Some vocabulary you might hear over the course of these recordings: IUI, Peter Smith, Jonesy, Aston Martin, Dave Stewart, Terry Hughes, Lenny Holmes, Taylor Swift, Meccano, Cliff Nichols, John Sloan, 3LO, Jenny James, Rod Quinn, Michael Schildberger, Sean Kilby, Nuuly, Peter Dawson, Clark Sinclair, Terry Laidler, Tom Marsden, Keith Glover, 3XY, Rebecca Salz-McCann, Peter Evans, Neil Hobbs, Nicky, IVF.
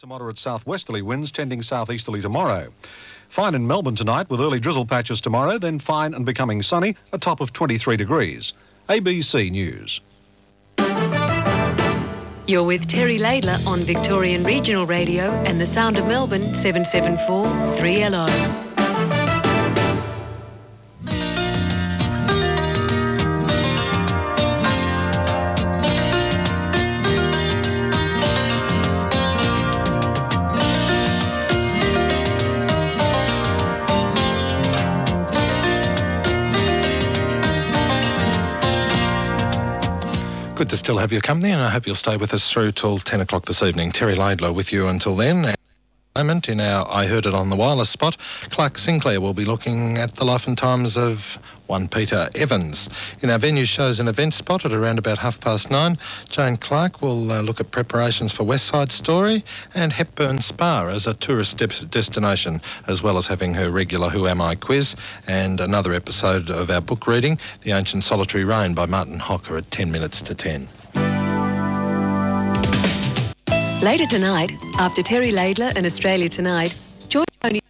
To moderate southwesterly winds, tending southeasterly tomorrow. Fine in Melbourne tonight with early drizzle patches tomorrow, then fine and becoming sunny, a top of 23 degrees. ABC News. You're with Terry Laidler on Victorian Regional Radio and the Sound of Melbourne 774 3LO. Good to still have your company, and I hope you'll stay with us through till 10 o'clock this evening. Terry Laidler with you until then. In our I Heard It on the Wireless spot, Clark Sinclair will be looking at the life and times of one Peter Evans. In our venue shows and events spot at around about 9:30, Jane Clark will look at preparations for West Side Story and Hepburn Spa as a tourist destination, as well as having her regular Who Am I quiz and another episode of our book reading, The Ancient Solitary Rain by Martin Hocker at 9:50. Later tonight, after Terry Laidler and Australia Tonight, join Tony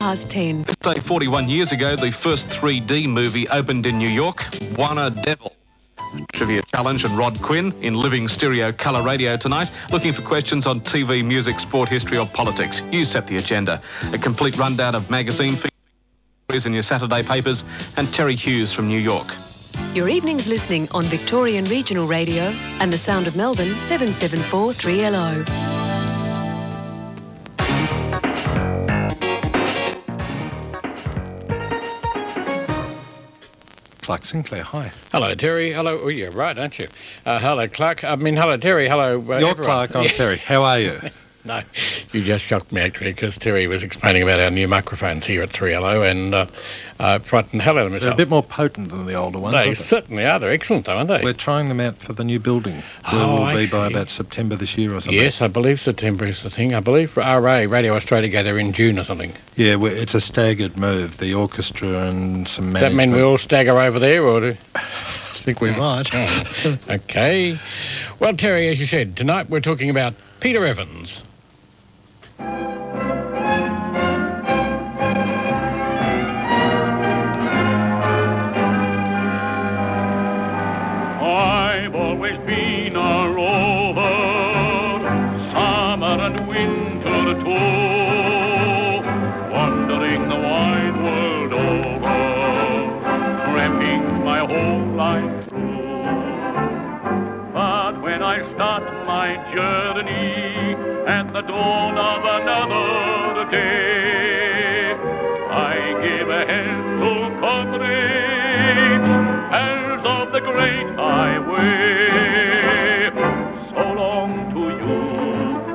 past 10. This day 41 years ago, the first 3D movie opened in New York, Wanna Devil. Trivia Challenge and Rod Quinn in Living Stereo Colour Radio tonight, looking for questions on TV, music, sport, history or politics. You set the agenda. A complete rundown of magazine features in your Saturday papers and Terry Hughes from New York. Your evening's listening on Victorian Regional Radio and the Sound of Melbourne 774 3LO. Clark Sinclair, hi. Hello, Terry. Hello. Oh, you're right, aren't you? Hello, Clark. I mean, hello, Terry. Hello, you're everyone. Clark, I'm Terry. How are you? No, you just shocked me, actually, because Terry was explaining about our new microphones here at 3LO and frightened the hell out of myself. They're a bit more potent than the older ones. They certainly are. They're excellent, though, aren't they? We're trying them out for the new building. Oh, will be by about September this year or something. Yes, I believe September is the thing. I believe RA, Radio Australia, go there in June or something. Yeah, it's a staggered move, the orchestra and some management. Does that mean we all stagger over there, or do... I think we might. Okay. Well, Terry, as you said, tonight we're talking about Peter Evans. I've always been a rover, summer and winter too, wandering the wide world over, tramping my whole life through. But when I start my journey at the dawn of another day, I give a hand to comrades, elves of the great highway. So long to you,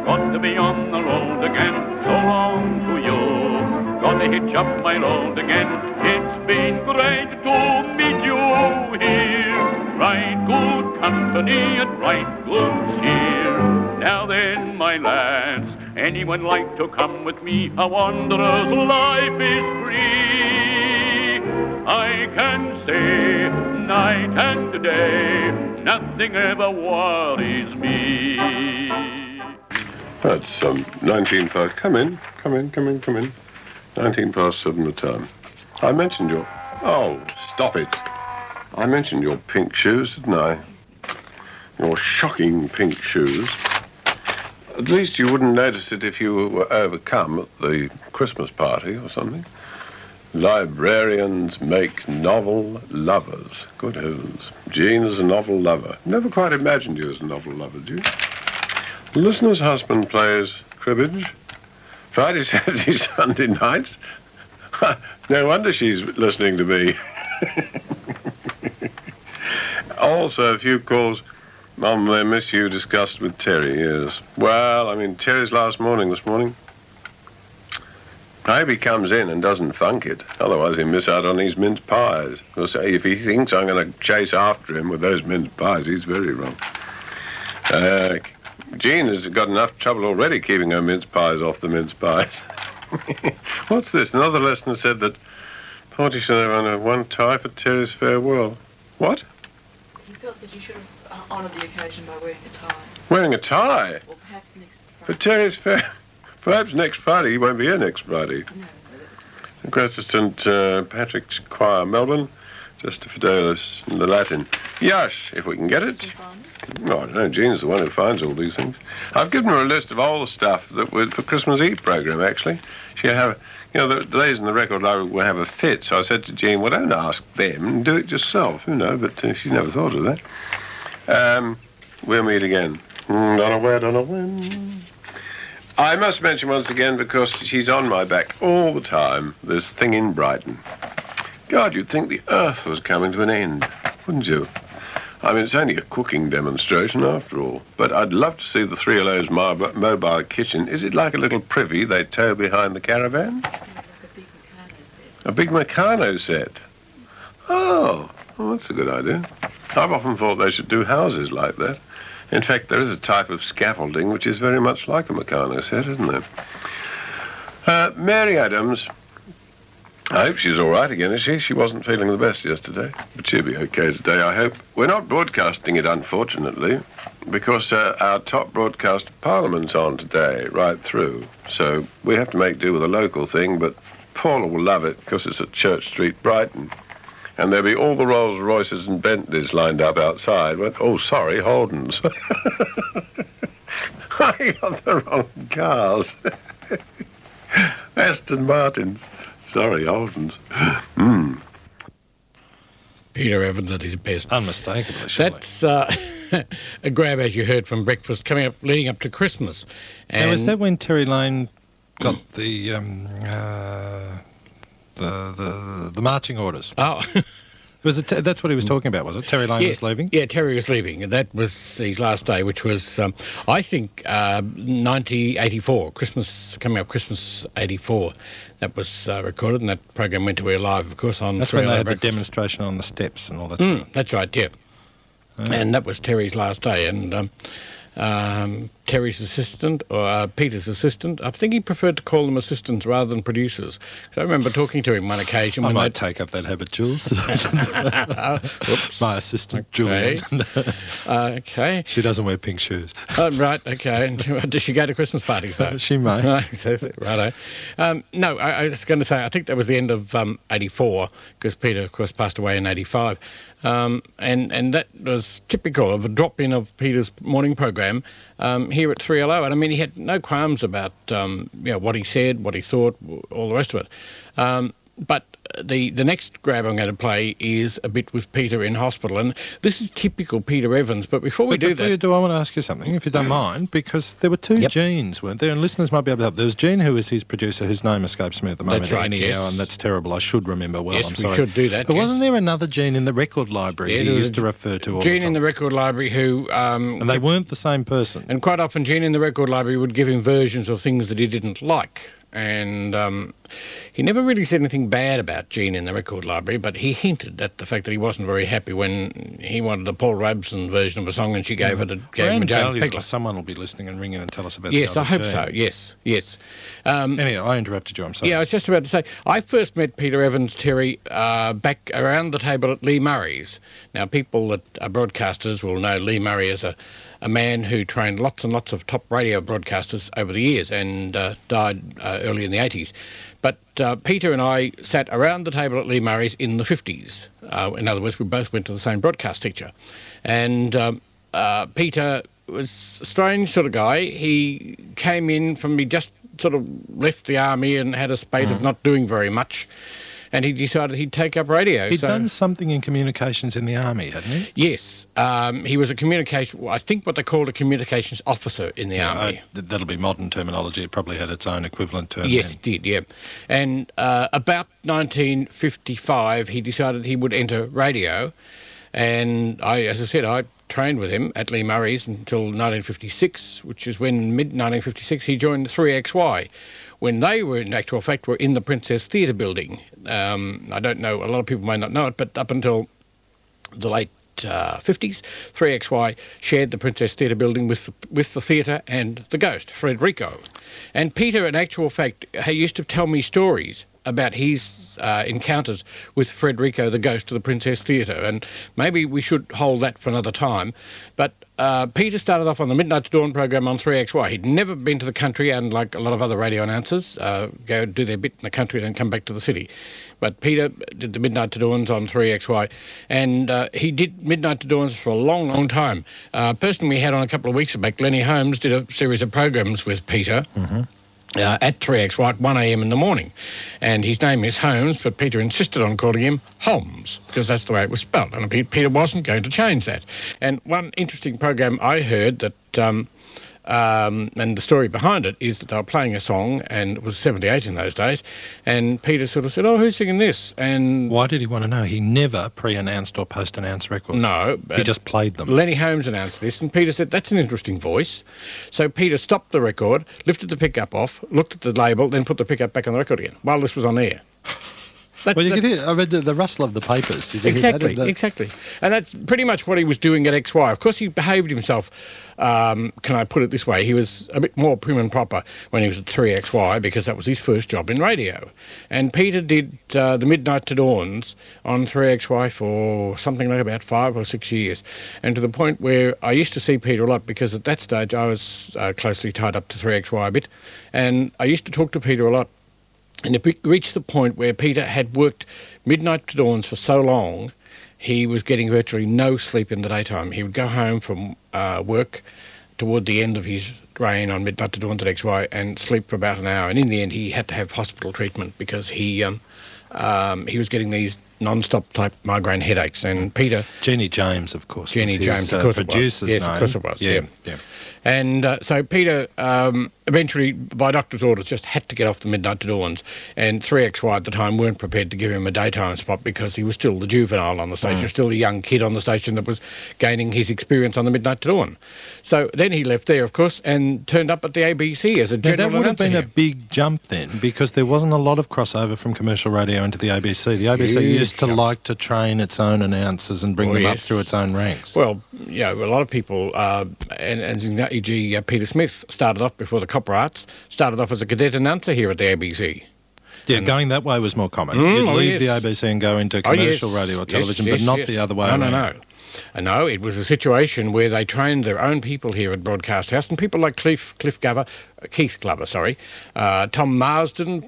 got to be on the road again. So long to you, got to hitch up my load again. It's been great to meet you here. Right good company and right good cheer. Now then, my lads, anyone like to come with me? A wanderer's life is free. I can say night and day, nothing ever worries me. That's 19 past. Come in. 19 past 7 the time. I mentioned your... Oh, stop it. I mentioned your pink shoes, didn't I? Your shocking pink shoes. At least you wouldn't notice it if you were overcome at the Christmas party or something. Librarians make novel lovers. Good heavens. Jean is a novel lover. Never quite imagined you as a novel lover, do you? The listener's husband plays cribbage. Friday, Saturday, Sunday nights. No wonder she's listening to me. Also, a few calls on the miss you discussed with Terry, yes. Well, I mean, Terry's last morning this morning. I hope he comes in and doesn't funk it. Otherwise, he'll miss out on his mince pies. He'll say, if he thinks I'm going to chase after him with those mince pies, he's very wrong. Jean has got enough trouble already keeping her mince pies off the mince pies. What's this? Another listener said that party should have only one tie for Terry's farewell. What? He felt that you should have honoured the occasion by wearing a tie. Wearing a tie? Or perhaps next But Terry's fair. Perhaps next Friday. He won't be here next Friday. Of course, it's St. Patrick's Choir, Melbourne. Just a Fidelis in the Latin. Yash, if we can get it. No, I don't know. Jean's the one who finds all these things. I've given her a list of all the stuff that was for Christmas Eve program, actually. She'll have, you know, the ladies in the record library will have a fit. So I said to Jean, well, don't ask them. Do it yourself, you know. But she never thought of that. We'll meet again. On a when. I must mention once again, because she's on my back all the time, this thing in Brighton. God, you'd think the earth was coming to an end, wouldn't you? I mean, it's only a cooking demonstration after all. But I'd love to see the 3LO's mobile kitchen. Is it like a little privy they tow behind the caravan? Yeah, like a big Meccano set. Oh, well, that's a good idea. I've often thought they should do houses like that. In fact, there is a type of scaffolding which is very much like a Meccano set, isn't there? Mary Adams... I hope she's all right again, is she? She wasn't feeling the best yesterday. But she'll be okay today, I hope. We're not broadcasting it, unfortunately, because our top broadcast Parliament's on today, right through. So we have to make do with a local thing, but Paula will love it because it's at Church Street, Brighton. And there'll be all the Rolls Royces and Bentleys lined up outside. With, oh, sorry, Holdens. I got the wrong cars. Aston Martin. Sorry, Alden's. Peter Evans at his best. Unmistakable, surely. That's a grab, as you heard, from breakfast coming up, leading up to Christmas. And now, is that when Terry Lane got the marching orders? Oh. Was it that's what he was talking about, was it? Terry Lane was leaving? Yeah, Terry was leaving. And that was his last day, which was, I think, 1984, Christmas 84. That was recorded, and that program went to air live, of course, on... That's when they had the demonstration on the steps and all that stuff. That's right, yeah. And that was Terry's last day, and Terry's assistant, or Peter's assistant, I think he preferred to call them assistants rather than producers. So I remember talking to him one occasion... I might take up that habit, Jules. Oops. My assistant, okay. Julian. Okay. She doesn't wear pink shoes. Right, okay. And does she go to Christmas parties, though? She may. Righto. No, I was going to say, I think that was the end of 84, because Peter, of course, passed away in 85. And that was typical of a drop-in of Peter's morning program here at 3LO. And, I mean, he had no qualms about what he said, what he thought, all the rest of it. But the next grab I'm going to play is a bit with Peter in hospital. And this is typical Peter Evans. But before you do, I want to ask you something, if you don't mind, because there were two Jeans, weren't there? And listeners might be able to help. There was Jean, who was his producer, whose name escapes me at the moment. That's right, anyhow, and that's terrible. I should remember well. Yes, I'm sorry. We should do that. But wasn't there another Jean in the record library he used to refer to all the time? Jean in the record library who... and they weren't the same person. And quite often Jean in the record library would give him versions of things that he didn't like. And he never really said anything bad about Gene in the record library, but he hinted at the fact that he wasn't very happy when he wanted a Paul Robeson version of a song, and she gave it to James Pegler. Someone will be listening and ringing and tell us about that. Yes, I hope so. Yes. Anyhow, I interrupted you. I'm sorry. Yeah, I was just about to say I first met Peter Evans Terry back around the table at Lee Murray's. Now, people that are broadcasters will know Lee Murray as a man who trained lots and lots of top radio broadcasters over the years and died early in the 80s. But Peter and I sat around the table at Lee Murray's in the 50s. In other words, we both went to the same broadcast teacher. And Peter was a strange sort of guy. He came in from... He just sort of left the army and had a spate of not doing very much. And he decided he'd take up radio. He'd done something in communications in the army, hadn't he? Yes. He was a I think what they called a communications officer in the army. That'll be modern terminology. It probably had its own equivalent term. Yes, it did, yeah. And about 1955, he decided he would enter radio. And I trained with him at Lee Murray's until 1956, which is when, mid-1956, he joined 3XY. When they were, in actual fact, were in the Princess Theatre building. I don't know, a lot of people may not know it, but up until the late 50s, 3XY shared the Princess Theatre building with the theatre and the ghost, Frederico. And Peter, in actual fact, he used to tell me stories about his encounters with Frederico the Ghost of the Princess Theatre, and maybe we should hold that for another time. But Peter started off on the Midnight to Dawn program on 3XY. He'd never been to the country, and like a lot of other radio announcers, go do their bit in the country and then come back to the city. But Peter did the Midnight to Dawns on 3XY, and he did Midnight to Dawns for a long, long time. A person we had on a couple of weeks back, Lenny Holmes, did a series of programs with Peter. Mm-hmm. At 3XY at 1am in the morning. And his name is Holmes, but Peter insisted on calling him Holmes because that's the way it was spelled. And Peter wasn't going to change that. And one interesting program I heard that, and the story behind it, is that they were playing a song, and it was 78 in those days, and Peter sort of said, oh, who's singing this? And why did he want to know? He never pre-announced or post-announced records. No. He just played them. Lenny Holmes announced this, and Peter said, that's an interesting voice. So Peter stopped the record, lifted the pickup off, looked at the label, then put the pickup back on the record again while this was on air. Well, you could hear, I read the rustle of the papers. Did you exactly, hear that? Exactly. And that's pretty much what he was doing at XY. Of course, he behaved himself, can I put it this way, he was a bit more prim and proper when he was at 3XY because that was his first job in radio. And Peter did the Midnight to Dawns on 3XY for something like about 5 or 6 years, and to the point where I used to see Peter a lot because at that stage I was closely tied up to 3XY a bit, and I used to talk to Peter a lot. And it reached the point where Peter had worked Midnight to Dawns for so long, he was getting virtually no sleep in the daytime. He would go home from work toward the end of his reign on Midnight to Dawns at XY and sleep for about an hour. And in the end, he had to have hospital treatment because he was getting these non-stop type migraine headaches. And Peter... Jenny James, of course. Jenny James, of course it was. Yes, of course it was, yeah. And so Peter eventually, by doctor's orders, just had to get off the Midnight to Dawns, and 3XY at the time weren't prepared to give him a daytime spot because he was still the juvenile on the station, still a young kid on the station that was gaining his experience on the Midnight to Dawn. So then he left there, of course, and turned up at the ABC as a general announcer. That would have been a big jump then, because there wasn't a lot of crossover from commercial radio into the ABC. The ABC used to like to train its own announcers and bring them up through its own ranks. Well, yeah, a lot of people, and Peter Smith started off before the Copper Arts, started off as a cadet announcer here at the ABC. Yeah, and going that way was more common. You'd leave the ABC and go into commercial radio or television, but not the other way around. No. No, it was a situation where they trained their own people here at Broadcast House, and people like Keith Glover, Tom Marsden,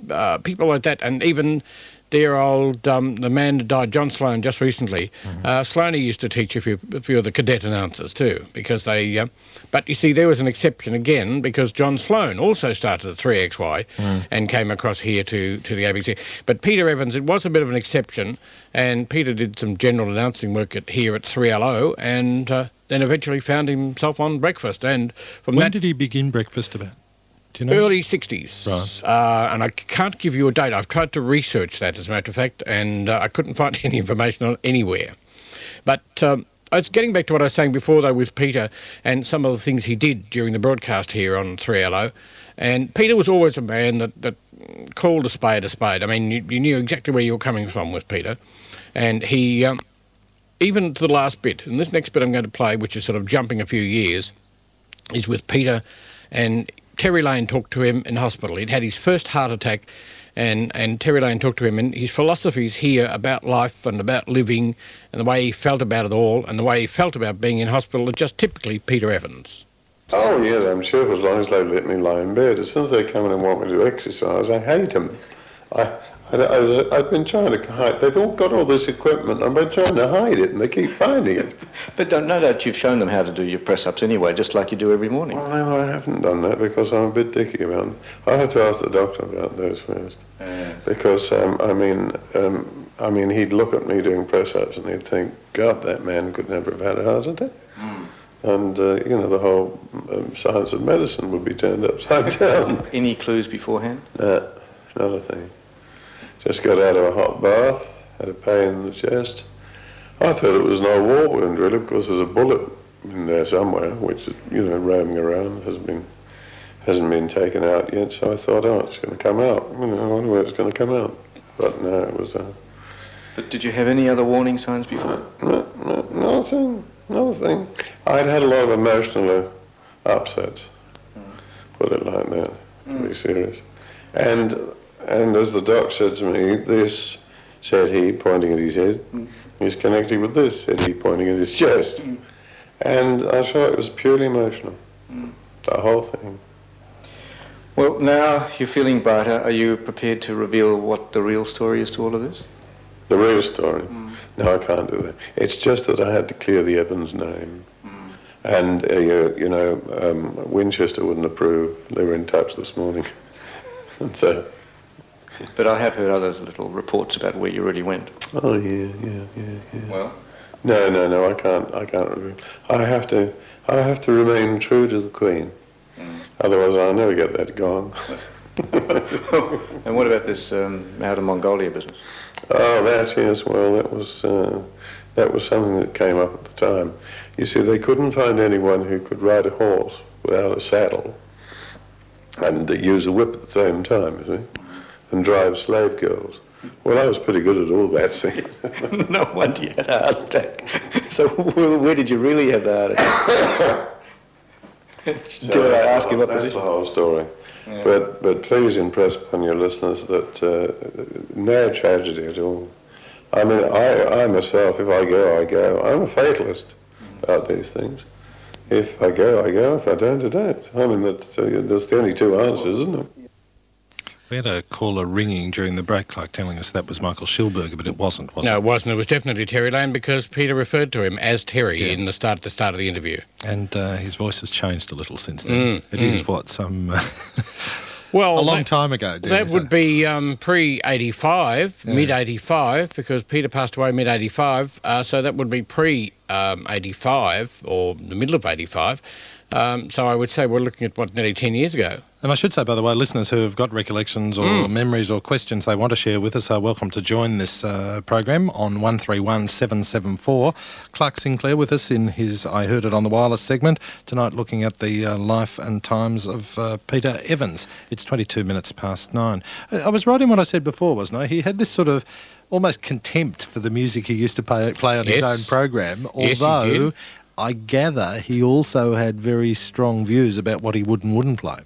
people like that, and even dear old, the man that died, John Sloan, just recently. Mm-hmm. Sloaney used to teach a few of the cadet announcers too, because they... but you see, there was an exception again, because John Sloan also started at 3XY and came across here to the ABC. But Peter Evans, it was a bit of an exception, and Peter did some general announcing work here at 3LO, and then eventually found himself on breakfast. And from when did he begin breakfast about? Do you know? Early 60s, right. And I can't give you a date. I've tried to research that, as a matter of fact, and I couldn't find any information on it anywhere. But I was getting back to what I was saying before, though, with Peter and some of the things he did during the broadcast here on 3LO. And Peter was always a man that called a spade a spade. I mean, you knew exactly where you were coming from with Peter. And he, even to the last bit, and this next bit I'm going to play, which is sort of jumping a few years, is with Peter and... Terry Lane talked to him in hospital. He'd had his first heart attack, and Terry Lane talked to him, and his philosophies here about life and about living and the way he felt about it all and the way he felt about being in hospital are just typically Peter Evans. Oh, yes, I'm sure as long as they let me lie in bed. As soon as they come in and want me to exercise, I hate them. I've been trying to hide. They've all got all this equipment. I've been trying to hide it, and they keep finding it. But no doubt you've shown them how to do your press-ups anyway, just like you do every morning. Well, no, I haven't done that because I'm a bit dicky about them. I have to ask the doctor about those first. Because, I mean, he'd look at me doing press-ups and he'd think, God, that man could never have had a heart attack. And, the whole science of medicine would be turned upside down. Any clues beforehand? No, not a thing. Just got out of a hot bath, had a pain in the chest. I thought it was an old war wound, really, because there's a bullet in there somewhere, which is, roaming around, hasn't been taken out yet. So I thought, oh, it's going to come out. I wonder where it's going to come out. But no, it was a... But did you have any other warning signs before? No, nothing. I'd had a lot of emotional upsets, put it like that, to be serious. And as the doc said to me, this, said he, pointing at his head, is connected with this, said he, pointing at his chest. And I'm sure it was purely emotional, the whole thing. Well, now you're feeling brighter. Are you prepared to reveal what the real story is to all of this? The real story? No, I can't do that. It's just that I had to clear the Evans name. And, Winchester wouldn't approve. They were in touch this morning. And so... But I have heard other little reports about where you really went. Oh, yeah. Well? No, I can't reveal. I have to remain true to the Queen. Otherwise, I'll never get that gone. And what about this Outer Mongolia business? Oh, that, yes, well, that was something that came up at the time. You see, they couldn't find anyone who could ride a horse without a saddle and use a whip at the same time, you see, and drive slave girls. Well, I was pretty good at all that, see. No wonder you had a heart attack. So where did you really have the heart attack? Did I ask you what position? That's the whole story. Yeah. But please impress upon your listeners that no tragedy at all. I mean, I myself, if I go, I go. I'm a fatalist about these things. If I go, I go. If I don't, I don't. I mean, that's the only two answers, isn't it? We had a caller ringing during the break, Clark, telling us that was Michael Schildberger, but it wasn't, was it? No, it wasn't. It was definitely Terry Lane, because Peter referred to him as Terry in the start, of the interview. And his voice has changed a little since then. It is what, some... Well, a long time ago. That would be pre-85, mid-85, because Peter passed away mid-85, so that would be pre-85 or the middle of 85. So I would say we're looking at, what, nearly 10 years ago. And I should say, by the way, listeners who have got recollections or memories or questions they want to share with us are welcome to join this program on 131774. Clark Sinclair with us in his I Heard It on the Wireless segment, tonight looking at the life and times of Peter Evans. It's 22 minutes past 9. I was right in what I said before, wasn't I? He had this sort of almost contempt for the music he used to play on his own program, although... Yes, he did. I gather he also had very strong views about what he would and wouldn't play.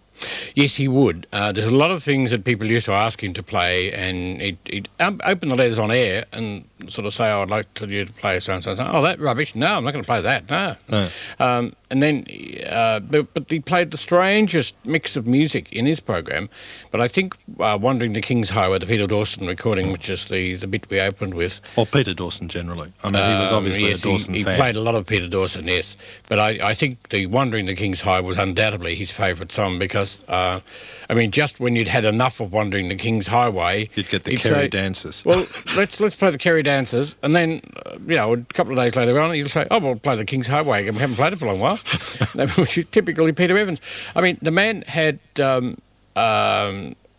Yes, he would. There's a lot of things that people used to ask him to play, and he'd open the letters on air and sort of say, oh, I'd like you to play so-and-so. Oh, that rubbish. No, I'm not going to play that. No. And then, but he played the strangest mix of music in his program. But I think Wandering the King's Highway, the Peter Dawson recording, which is the bit we opened with. Or Peter Dawson generally. I mean, he was obviously a Dawson fan. He played a lot of Peter Dawson, yes. But I think the Wandering the King's Highway was undoubtedly his favourite song, because, I mean, just when you'd had enough of Wandering the King's Highway... You'd get the Kerry Dancers. Well, let's play the Kerry Dancers, and then, a couple of days later on, you'll say, oh, we'll play the King's Highway. We haven't played it for a long while. Which is typically Peter Evans. I mean, the man had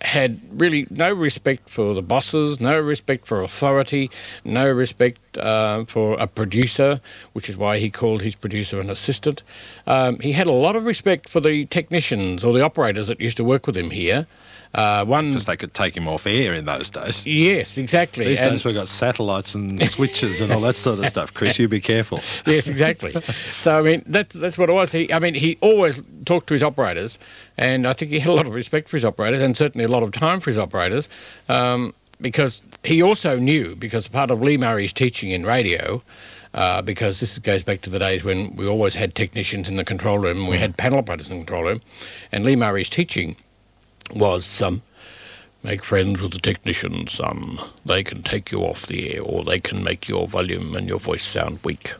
had really no respect for the bosses, no respect for authority, no respect for a producer, which is why he called his producer an assistant. He had a lot of respect for the technicians or the operators that used to work with him here. Because they could take him off air in those days. Yes, exactly. These days we've got satellites and switches and all that sort of stuff. Chris, you be careful. Yes, exactly. So, I mean, that's what it was. He always talked to his operators, and I think he had a lot of respect for his operators and certainly a lot of time for his operators, because he also knew, because part of Lee Murray's teaching in radio... because this goes back to the days when we always had technicians in the control room, and we had panel operators in the control room, and Lee Murray's teaching was make friends with the technicians, son. They can take you off the air, or they can make your volume and your voice sound weak.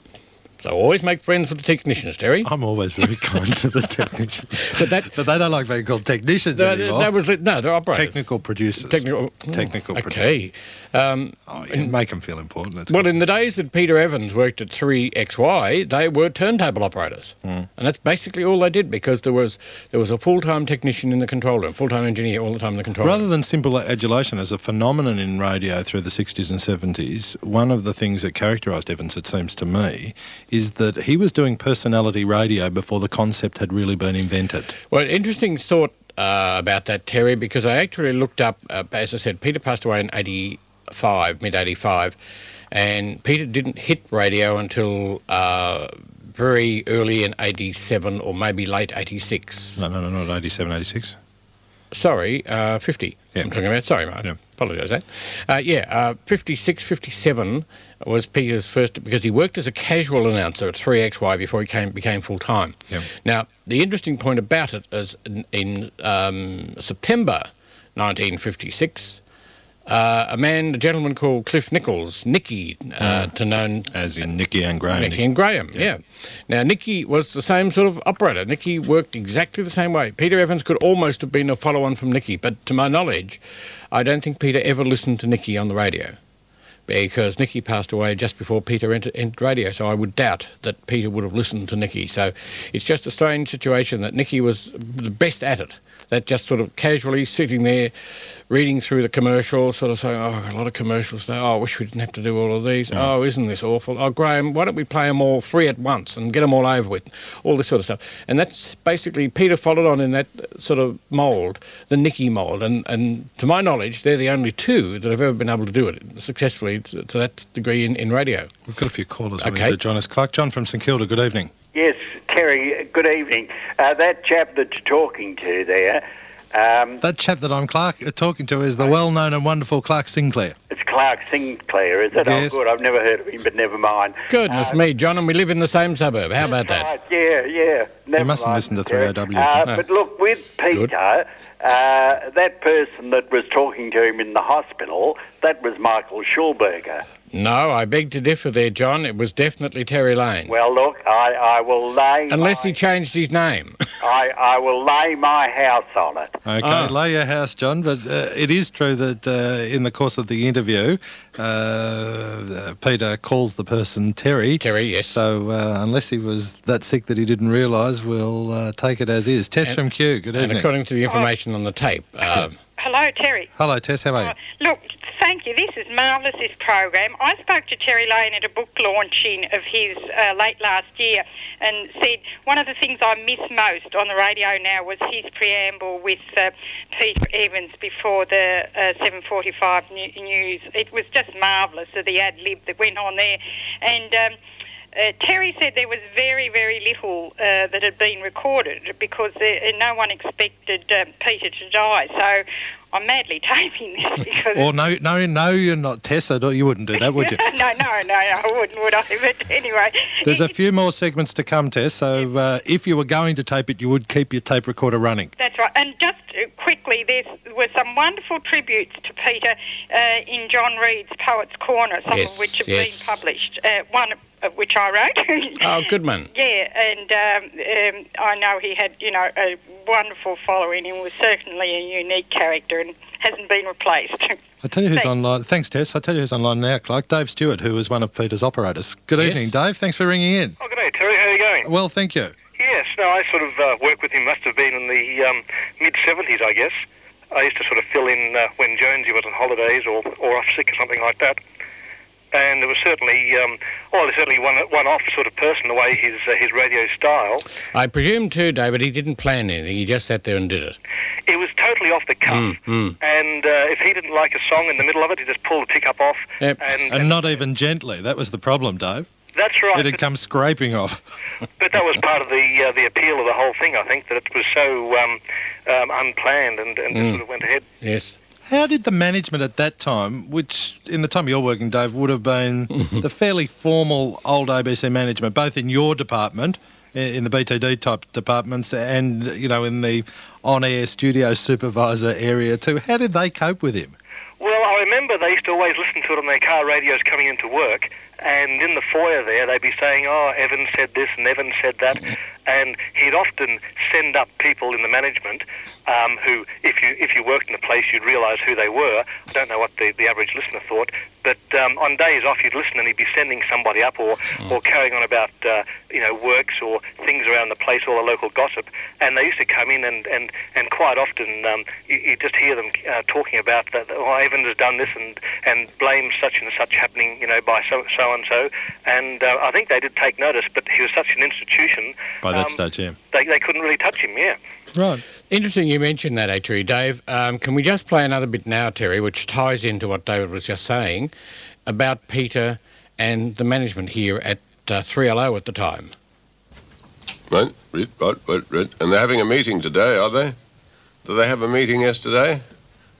So always make friends with the technicians, Terry. I'm always very kind to the technicians. But they don't like being called technicians anymore. No, they're operators. Technical producers. Technical producers. Okay. Make them feel important. In the days that Peter Evans worked at 3XY, they were turntable operators. And that's basically all they did, because there was a full-time technician in the control room, full-time engineer all the time in the control room. Rather than simple adulation as a phenomenon in radio through the 60s and 70s, one of the things that characterised Evans, it seems to me, is that he was doing personality radio before the concept had really been invented. Well, interesting thought about that, Terry, because I actually looked up, as I said, Peter passed away in mid-85, and Peter didn't hit radio until very early in 87 or maybe late 86. No, not 87, 86. Sorry, 50, yeah. I'm talking about. Sorry, Mark. Yeah. Apologise that. 56, 57 was Peter's first, because he worked as a casual announcer at 3XY before he became full-time. Yeah. Now, the interesting point about it is in September 1956... a gentleman called Cliff Nichols, Nicky, to known as in Nicky and Graham. Nicky and Graham, yeah. Now, Nicky was the same sort of operator. Nicky worked exactly the same way. Peter Evans could almost have been a follow-on from Nicky, but to my knowledge, I don't think Peter ever listened to Nicky on the radio, because Nicky passed away just before Peter entered radio, so I would doubt that Peter would have listened to Nicky. So it's just a strange situation that Nicky was the best at it, that just sort of casually sitting there reading through the commercials, sort of saying, oh, I've got a lot of commercials now, oh, I wish we didn't have to do all of these, oh, isn't this awful, oh, Graham, why don't we play them all three at once and get them all over with, all this sort of stuff. And that's basically, Peter followed on in that sort of mould, the Nicky mould, and to my knowledge, they're the only two that have ever been able to do it successfully to that degree in radio. We've got a few callers. Okay. To join us. Clark. John from St Kilda, good evening. Yes, Terry, good evening. That chap that you're talking to there... that chap that I'm talking to is the well-known and wonderful Clark Sinclair. It's Clark Sinclair, is it? Yes. Oh, good, I've never heard of him, but never mind. Goodness me, John, and we live in the same suburb. How about that? Right, yeah. You mustn't listen to 3OW. No. But look, with Peter... that person that was talking to him in the hospital, that was Michael Schildberger. No, I beg to differ there, John. It was definitely Terry Lane. Well, look, I will lay... Unless he changed his name. I will lay my house on it. Okay, lay your house, John, but it is true that in the course of the interview, Peter calls the person Terry. Terry, yes. So unless he was that sick that he didn't realise, we'll take it as is. Tess from Kew, good evening. And according to the information on the tape. Hello, Terry. Hello, Tess. How are you? Look, thank you. This is marvellous, this program. I spoke to Terry Lane at a book launching of his late last year and said one of the things I miss most on the radio now was his preamble with Peter Evans before the 7:45 news. It was just marvellous, the ad-lib that went on there. And... Terry said there was very, very little that had been recorded because no one expected Peter to die. So I'm madly taping this because... Well, no, you're not, Tess. You wouldn't do that, would you? No, I wouldn't, would I? But anyway... There's a few more segments to come, Tess, so if you were going to tape it, you would keep your tape recorder running. That's right. And just quickly, there were some wonderful tributes to Peter in John Reed's Poet's Corner, some of which have been published. One... which I wrote. Oh, Goodman. Yeah, and I know he had, a wonderful following and was certainly a unique character and hasn't been replaced. I tell you who's online. Thanks, Tess. I tell you who's online now, Clark. Dave Stewart, who was one of Peter's operators. Good evening, Dave. Thanks for ringing in. Oh, good day, Terry. How are you going? Well, thank you. Yes, I sort of worked with him, must have been in the mid-70s, I guess. I used to sort of fill in when Jonesy was on holidays or off sick or something like that. And there was certainly, one-off sort of person, the way his radio style. I presume too, David, he didn't plan anything. He just sat there and did it. It was totally off the cuff. And if he didn't like a song in the middle of it, he just pulled the pickup off. Yep. And not even gently. That was the problem, Dave. That's right. It had come scraping off. But that was part of the appeal of the whole thing, I think, that it was so unplanned and just sort of went ahead. Yes. How did the management at that time, which in the time you're working, Dave, would have been the fairly formal old ABC management, both in your department, in the BTD-type departments and, in the on-air studio supervisor area too, how did they cope with him? Well, I remember they used to always listen to it on their car radios coming into work, and in the foyer there they'd be saying, Evan said this and Evan said that, and he'd often send up people in the management who, if you worked in a place, you'd realise who they were. I don't know what the average listener thought, but on days off you'd listen and he'd be sending somebody up or carrying on about, works or things around the place or the local gossip, and they used to come in and quite often you just hear them talking about that, Evan has done this and blames such and such happening, by so-and-so, and I think they did take notice, but he was such an institution... By that stage, yeah. They couldn't really touch him, yeah. Right. Interesting you mentioned that, actually, Dave. Can we just play another bit now, Terry, which ties into what David was just saying about Peter and the management here at 3LO at the time? Right, and they're having a meeting today, are they? Do they have a meeting yesterday?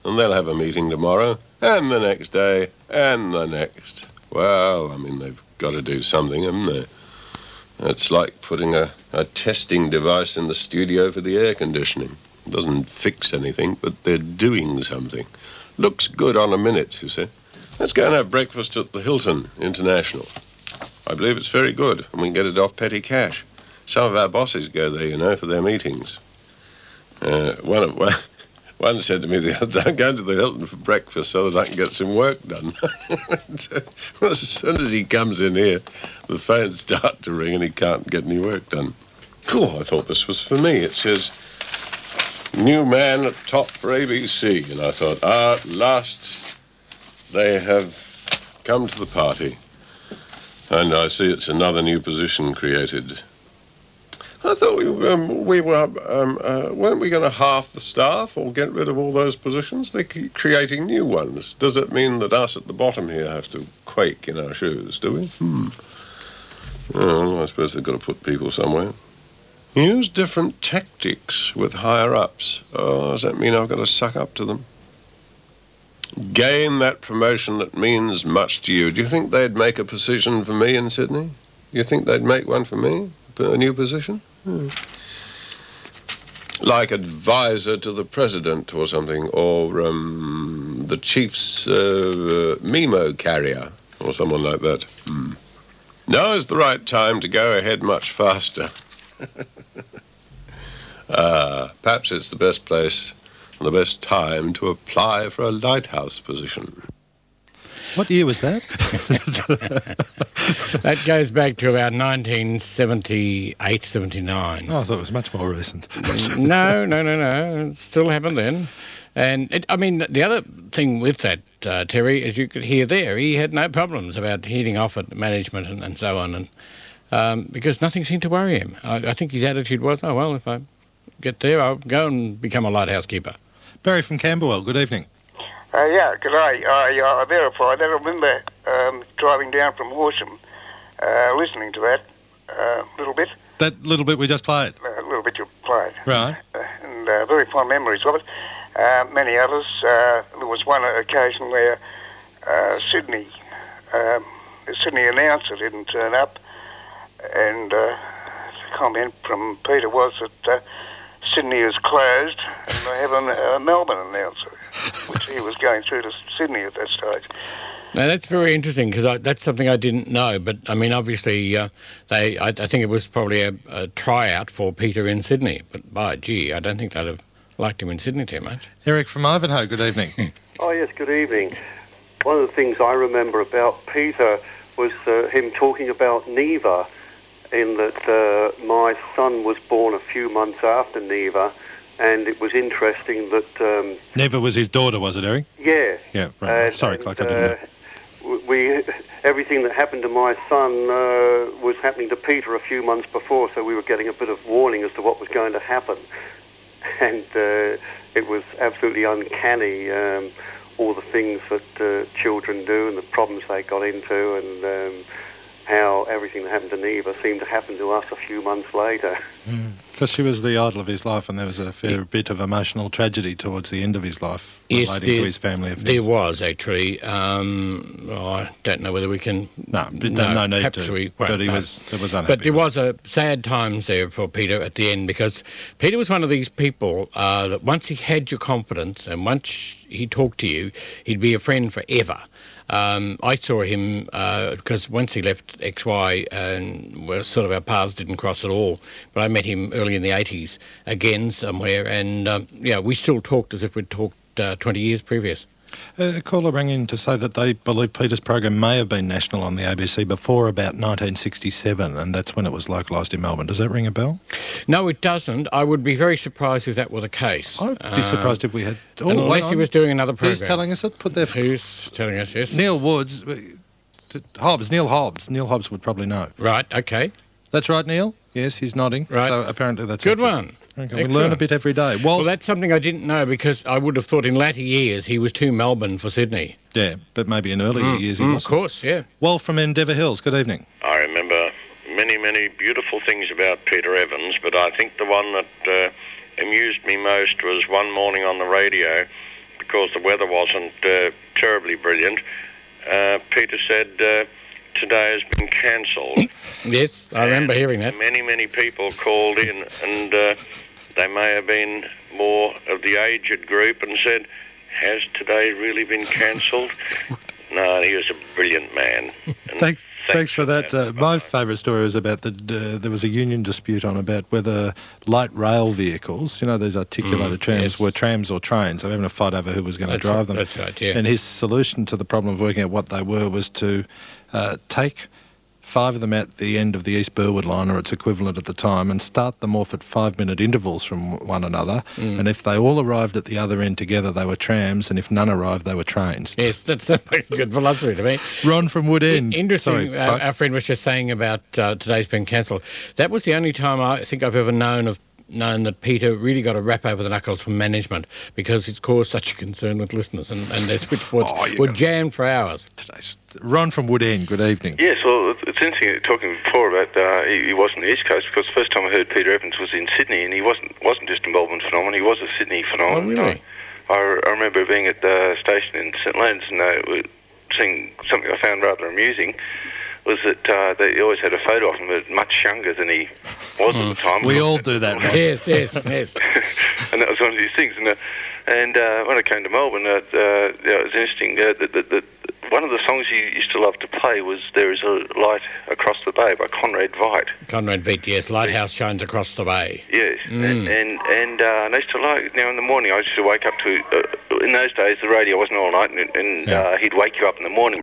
And they'll have a meeting tomorrow, and the next day, and the next. Well, I mean, they've got to do something, haven't they? It's like putting a testing device in the studio for the air conditioning. It doesn't fix anything, but they're doing something. Looks good on a minute, you see. Let's go and have breakfast at the Hilton International. I believe it's very good, and we can get it off petty cash. Some of our bosses go there, you know, for their meetings. One said to me the other day, I'm going to the Hilton for breakfast so that I can get some work done. As soon as he comes in here, the phones start to ring and he can't get any work done. Cool, I thought this was for me. It says, new man at top for ABC. And I thought, at last they have come to the party. And I see it's another new position created. I thought weren't we going to half the staff or get rid of all those positions? They keep creating new ones. Does it mean that us at the bottom here have to quake in our shoes, do we? Well, I suppose they've got to put people somewhere. Use different tactics with higher-ups. Oh, does that mean I've got to suck up to them? Gain that promotion that means much to you. Do you think they'd make a position for me in Sydney? Do you think they'd make one for me? A new position? Like advisor to the president or something, or the chief's memo carrier, or someone like that. Now is the right time to go ahead much faster. Perhaps it's the best place and the best time to apply for a lighthouse position. What year was that? That goes back to about 1978, 79. Oh, I thought it was much more recent. No. It still happened then. And, the other thing with that, Terry, as you could hear there, he had no problems about heading off at management and so on, and because nothing seemed to worry him. I think his attitude was, oh, well, if I get there, I'll go and become a lighthouse keeper. Barry from Camberwell, good evening. Good day. I verified that. I remember driving down from Horsham, listening to that little bit. That little bit we just played? Right. And very fond memories of it. Many others. There was one occasion where the Sydney announcer didn't turn up, and the comment from Peter was that Sydney is closed and they have a Melbourne announcer. Which he was going through to Sydney at that stage. Now, that's very interesting, because that's something I didn't know. But, obviously, I think it was probably a tryout for Peter in Sydney. But, by gee, I don't think they'd have liked him in Sydney too much. Eric from Ivanhoe, good evening. Oh, yes, good evening. One of the things I remember about Peter was him talking about Neva, in that my son was born a few months after Neva. And it was interesting that... Neva was his daughter, was it, Eric? Yeah. Yeah, right. Sorry, Clark, I didn't know. Everything that happened to my son was happening to Peter a few months before, so we were getting a bit of warning as to what was going to happen. And it was absolutely uncanny, all the things that children do and the problems they got into, and how everything that happened to Neva seemed to happen to us a few months later. Because she was the idol of his life, and there was a fair bit of emotional tragedy towards the end of his life relating to his family affairs. There was, actually. I don't know whether we can... No need to. It was unhappy. But there was a sad times there for Peter at the end, because Peter was one of these people that once he had your confidence and once he talked to you, he'd be a friend forever. I saw him because once he left XY and our paths didn't cross at all, but I met him early in the 80s again somewhere, and we still talked as if we'd talked 20 years previous. A caller rang in to say that they believe Peter's program may have been national on the ABC before about 1967, and that's when it was localised in Melbourne. Does that ring a bell? No, it doesn't. I would be very surprised if that were the case. I'd be surprised if we had... unless he was doing another program. Who's telling us it? Who's telling us, yes. Neil Woods. Neil Hobbs. Neil Hobbs would probably know. Right, OK. That's right, Neil? Yes, he's nodding. Right. So apparently that's... Good one. Okay, we learn a bit every day. Well, that's something I didn't know, because I would have thought in latter years he was too Melbourne for Sydney. Yeah, but maybe in earlier years he was. Of course, yeah. Well, from Endeavour Hills, good evening. I remember many, many beautiful things about Peter Evans, but I think the one that amused me most was one morning on the radio, because the weather wasn't terribly brilliant, Peter said, today has been cancelled. Yes, I remember hearing that. Many, many people called in, and they may have been more of the aged group and said, has today really been cancelled? No, he was a brilliant man. Thanks for that. My favourite story was about there was a union dispute on about whether light rail vehicles, you know, those articulated trams, yes, were trams or trains. They were having a fight over who was going to drive them. That's right, yeah. And his solution to the problem of working out what they were was to take 5 of them at the end of the East Burwood line, or its equivalent at the time, and start them off at 5-minute intervals from one another. Mm. And if they all arrived at the other end together, they were trams, and if none arrived, they were trains. Yes, that's a very good philosophy to me. Ron from Wood End. Interesting. Sorry, our friend was just saying about today's been cancelled. That was the only time I think I've ever known that Peter really got a rap over the knuckles from management, because it's caused such a concern with listeners, and their switchboards were jammed for hours. Ron from Wood End, good evening. Yes, well, it's interesting talking before about he wasn't the East Coast, because the first time I heard Peter Evans was in Sydney, and he wasn't just a Melbourne phenomenon, he was a Sydney phenomenon. Oh, really? I remember being at the station in St Leonards and seeing something I found rather amusing, was that they always had a photo of him much younger than he was at the time. We all do that, right? Yes. And that was one of these things. And when I came to Melbourne, it was interesting that one of the songs he used to love to play was There Is a Light Across the Bay by Conrad Veidt. Conrad Veidt, yes, Lighthouse Shines Across the Bay. Yes, and I used to like, now in the morning I used to wake up to, in those days the radio wasn't all night, and he'd wake you up in the morning.